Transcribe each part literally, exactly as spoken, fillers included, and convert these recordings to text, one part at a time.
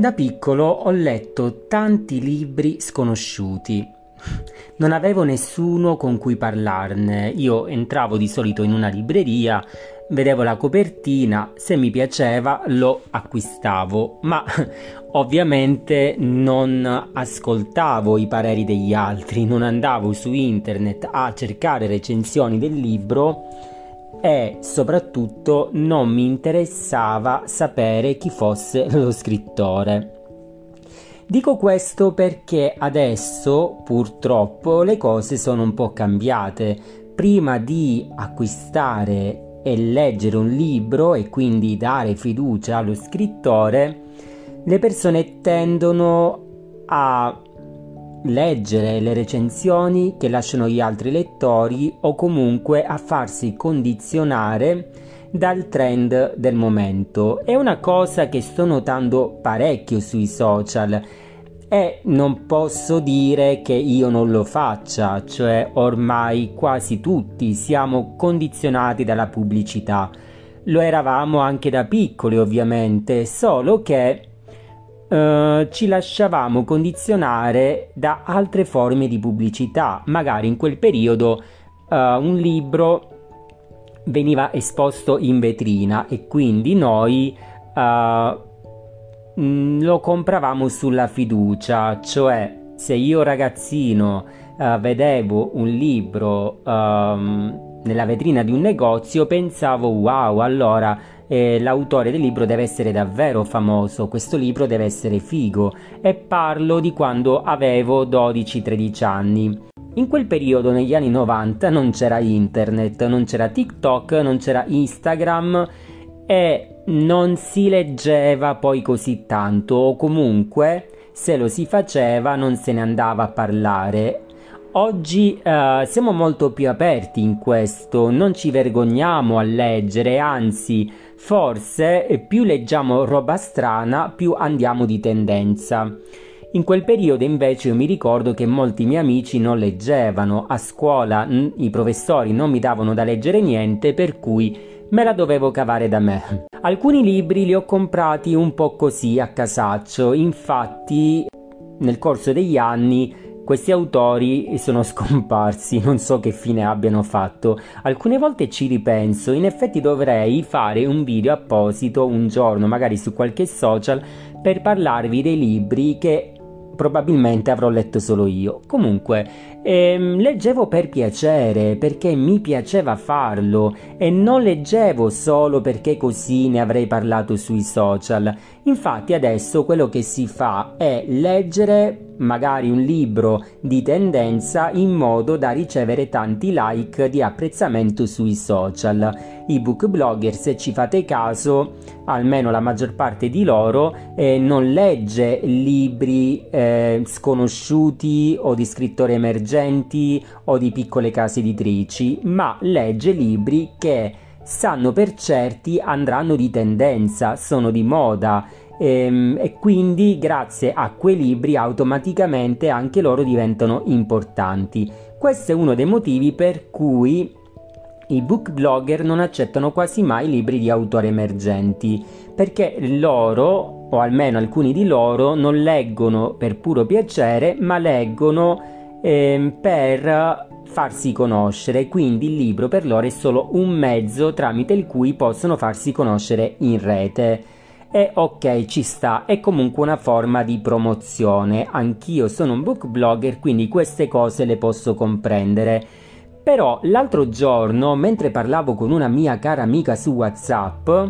Da piccolo ho letto tanti libri sconosciuti. Non avevo nessuno con cui parlarne. Io entravo di solito in una libreria, vedevo la copertina, se mi piaceva lo acquistavo, ma ovviamente non ascoltavo i pareri degli altri, non andavo su internet a cercare recensioni del libro e soprattutto non mi interessava sapere chi fosse lo scrittore. Dico questo perché adesso purtroppo le cose sono un po' cambiate. Prima di acquistare e leggere un libro e quindi dare fiducia allo scrittore, le persone tendono a leggere le recensioni che lasciano gli altri lettori o comunque a farsi condizionare dal trend del momento. È una cosa che sto notando parecchio sui social e non posso dire che io non lo faccia, cioè ormai quasi tutti siamo condizionati dalla pubblicità. Lo eravamo anche da piccoli ovviamente, solo che Uh, ci lasciavamo condizionare da altre forme di pubblicità. Magari in quel periodo uh, un libro veniva esposto in vetrina e quindi noi uh, mh, lo compravamo sulla fiducia, cioè se io ragazzino uh, vedevo un libro um, nella vetrina di un negozio pensavo wow, allora Eh, l'autore del libro deve essere davvero famoso, questo libro deve essere figo, e parlo di quando avevo dodici tredici anni. In quel periodo, negli anni novanta, non c'era internet, non c'era TikTok, non c'era Instagram e non si leggeva poi così tanto, o comunque se lo si faceva non se ne andava a parlare. Oggi eh, siamo molto più aperti in questo, non ci vergogniamo a leggere, anzi forse più leggiamo roba strana più andiamo di tendenza. In quel periodo invece io mi ricordo che molti miei amici non leggevano, a scuola mh, i professori non mi davano da leggere niente, per cui me la dovevo cavare da me. Alcuni libri li ho comprati un po' così a casaccio, infatti nel corso degli anni questi autori sono scomparsi, non so che fine abbiano fatto. Alcune volte ci ripenso, in effetti dovrei fare un video apposito un giorno, magari su qualche social, per parlarvi dei libri che probabilmente avrò letto solo io. Comunque, ehm, leggevo per piacere, perché mi piaceva farlo e non leggevo solo perché così ne avrei parlato sui social. Infatti adesso quello che si fa è leggere magari un libro di tendenza in modo da ricevere tanti like di apprezzamento sui social. I book blogger, se ci fate caso, almeno la maggior parte di loro eh, non legge libri eh, sconosciuti o di scrittori emergenti o di piccole case editrici, ma legge libri che sanno per certi andranno di tendenza, sono di moda. E quindi grazie a quei libri automaticamente anche loro diventano importanti. Questo è uno dei motivi per cui i book blogger non accettano quasi mai libri di autori emergenti, perché loro, o almeno alcuni di loro, non leggono per puro piacere, ma leggono eh, per farsi conoscere, quindi il libro per loro è solo un mezzo tramite il cui possono farsi conoscere in rete. E ok, ci sta, è comunque una forma di promozione, anch'io sono un book blogger quindi queste cose le posso comprendere. Però l'altro giorno, mentre parlavo con una mia cara amica su WhatsApp, uh,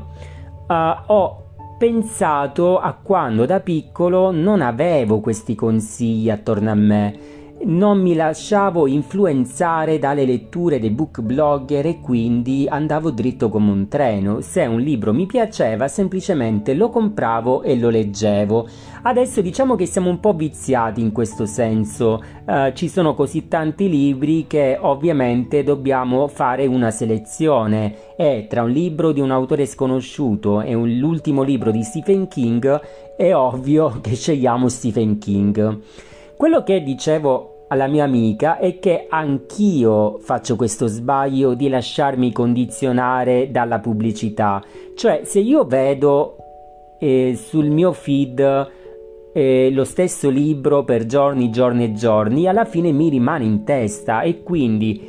ho pensato a quando da piccolo non avevo questi consigli attorno a me, non mi lasciavo influenzare dalle letture dei book blogger e quindi andavo dritto come un treno. Se un libro mi piaceva semplicemente lo compravo e lo leggevo. Adesso diciamo che siamo un po' viziati in questo senso, eh, ci sono così tanti libri che ovviamente dobbiamo fare una selezione e tra un libro di un autore sconosciuto e un, l'ultimo libro di Stephen King è ovvio che scegliamo Stephen King. Quello che dicevo alla mia amica è che anch'io faccio questo sbaglio di lasciarmi condizionare dalla pubblicità, cioè se io vedo eh, sul mio feed eh, lo stesso libro per giorni, giorni e giorni, alla fine mi rimane in testa. E quindi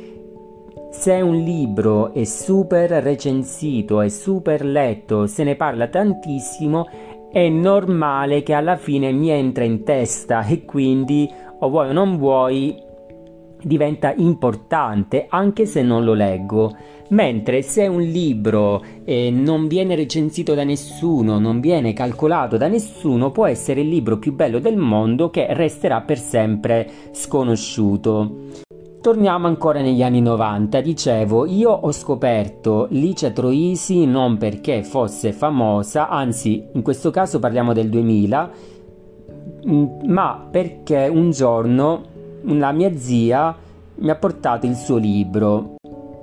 se un libro è super recensito, è super letto, se ne parla tantissimo, è normale che alla fine mi entra in testa e quindi, o vuoi o non vuoi, diventa importante anche se non lo leggo. Mentre se un libro eh, non viene recensito da nessuno, non viene calcolato da nessuno, può essere il libro più bello del mondo che resterà per sempre sconosciuto. Torniamo ancora negli anni novanta, dicevo, io ho scoperto Licia Troisi non perché fosse famosa, anzi in questo caso parliamo del duemila, ma perché un giorno la mia zia mi ha portato il suo libro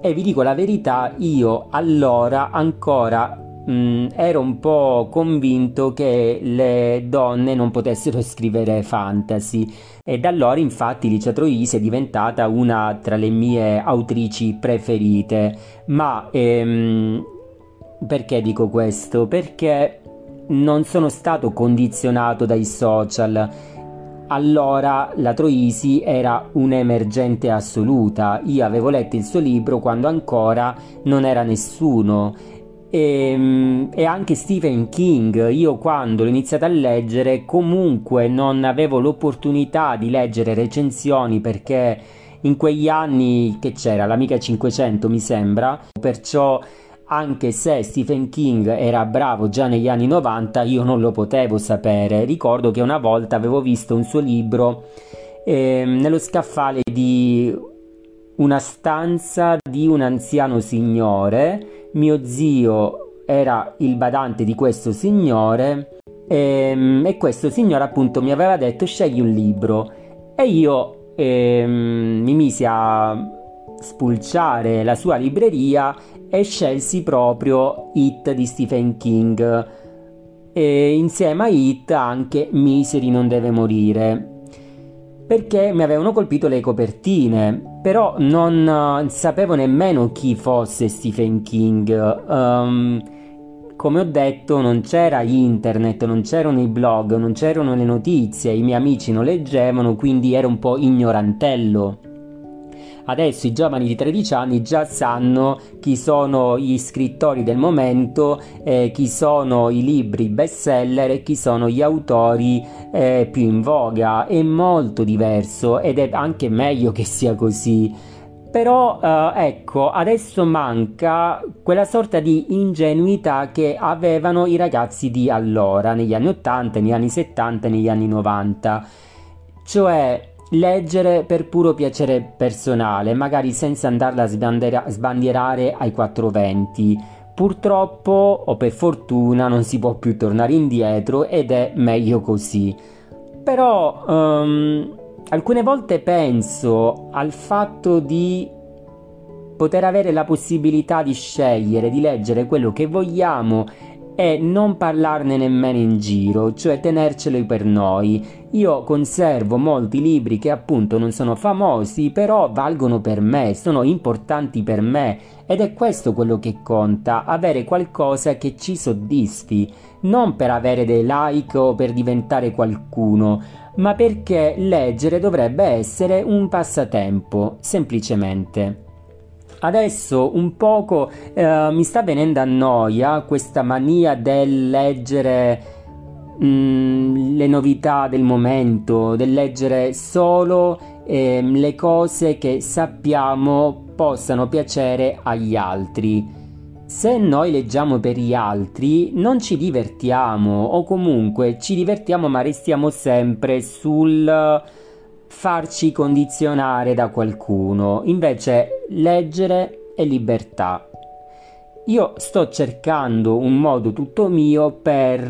e vi dico la verità, io allora ancora mh, ero un po' convinto che le donne non potessero scrivere fantasy. E da allora infatti Licia Troisi è diventata una tra le mie autrici preferite. Ma ehm, perché dico questo? Perché non sono stato condizionato dai social. Allora la Troisi era un'emergente assoluta. Io avevo letto il suo libro quando ancora non era nessuno. E, e anche Stephen King, io quando l'ho iniziato a leggere comunque non avevo l'opportunità di leggere recensioni perché in quegli anni che c'era l'Amiga cinquecento mi sembra, perciò anche se Stephen King era bravo già negli anni novanta io non lo potevo sapere. Ricordo che una volta avevo visto un suo libro eh, nello scaffale di una stanza di un anziano signore. Mio zio era il badante di questo signore e, e questo signore appunto mi aveva detto scegli un libro e io e, mi misi a spulciare la sua libreria e scelsi proprio It di Stephen King e insieme a It anche Misery non deve morire, perché mi avevano colpito le copertine, però non uh, sapevo nemmeno chi fosse Stephen King. Um, come ho detto, non c'era internet, non c'erano i blog, non c'erano le notizie, i miei amici non leggevano, quindi ero un po' ignorantello. Adesso i giovani di tredici anni già sanno chi sono gli scrittori del momento, eh, chi sono i libri bestseller e chi sono gli autori eh, più in voga. È molto diverso ed è anche meglio che sia così. Però eh, ecco, adesso manca quella sorta di ingenuità che avevano i ragazzi di allora, negli anni ottanta, negli anni settanta, negli anni novanta. Cioè leggere per puro piacere personale, magari senza andarla a sbandiera- sbandierare ai quattro venti. Purtroppo o per fortuna non si può più tornare indietro ed è meglio così. Però um, alcune volte penso al fatto di poter avere la possibilità di scegliere, di leggere quello che vogliamo e non parlarne nemmeno in giro, cioè tenercelo per noi. Io conservo molti libri che appunto non sono famosi, però valgono per me, sono importanti per me ed è questo quello che conta, avere qualcosa che ci soddisfi, non per avere dei like o per diventare qualcuno, ma perché leggere dovrebbe essere un passatempo, semplicemente. Adesso un poco eh, mi sta venendo a noia questa mania del leggere mh, le novità del momento, del leggere solo eh, le cose che sappiamo possano piacere agli altri. Se noi leggiamo per gli altri non ci divertiamo, o comunque ci divertiamo ma restiamo sempre sul farci condizionare da qualcuno. Invece leggere è libertà. Io sto cercando un modo tutto mio per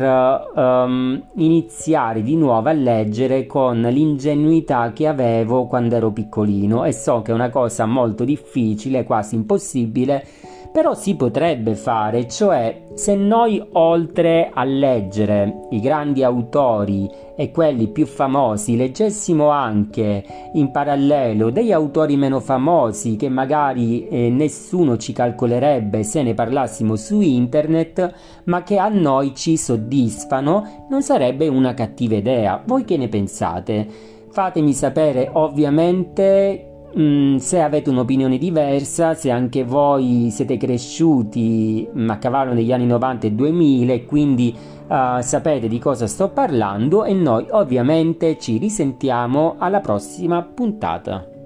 um, iniziare di nuovo a leggere con l'ingenuità che avevo quando ero piccolino, e so che è una cosa molto difficile, quasi impossibile, però si potrebbe fare, cioè se noi oltre a leggere i grandi autori e quelli più famosi leggessimo anche in parallelo degli autori meno famosi che magari eh, nessuno ci calcolerebbe se ne parlassimo su internet, ma che a noi ci soddisfano, non sarebbe una cattiva idea. Voi che ne pensate? Fatemi sapere ovviamente Mm, se avete un'opinione diversa, se anche voi siete cresciuti a cavallo negli anni novanta e duemila e quindi uh, sapete di cosa sto parlando, e noi ovviamente ci risentiamo alla prossima puntata.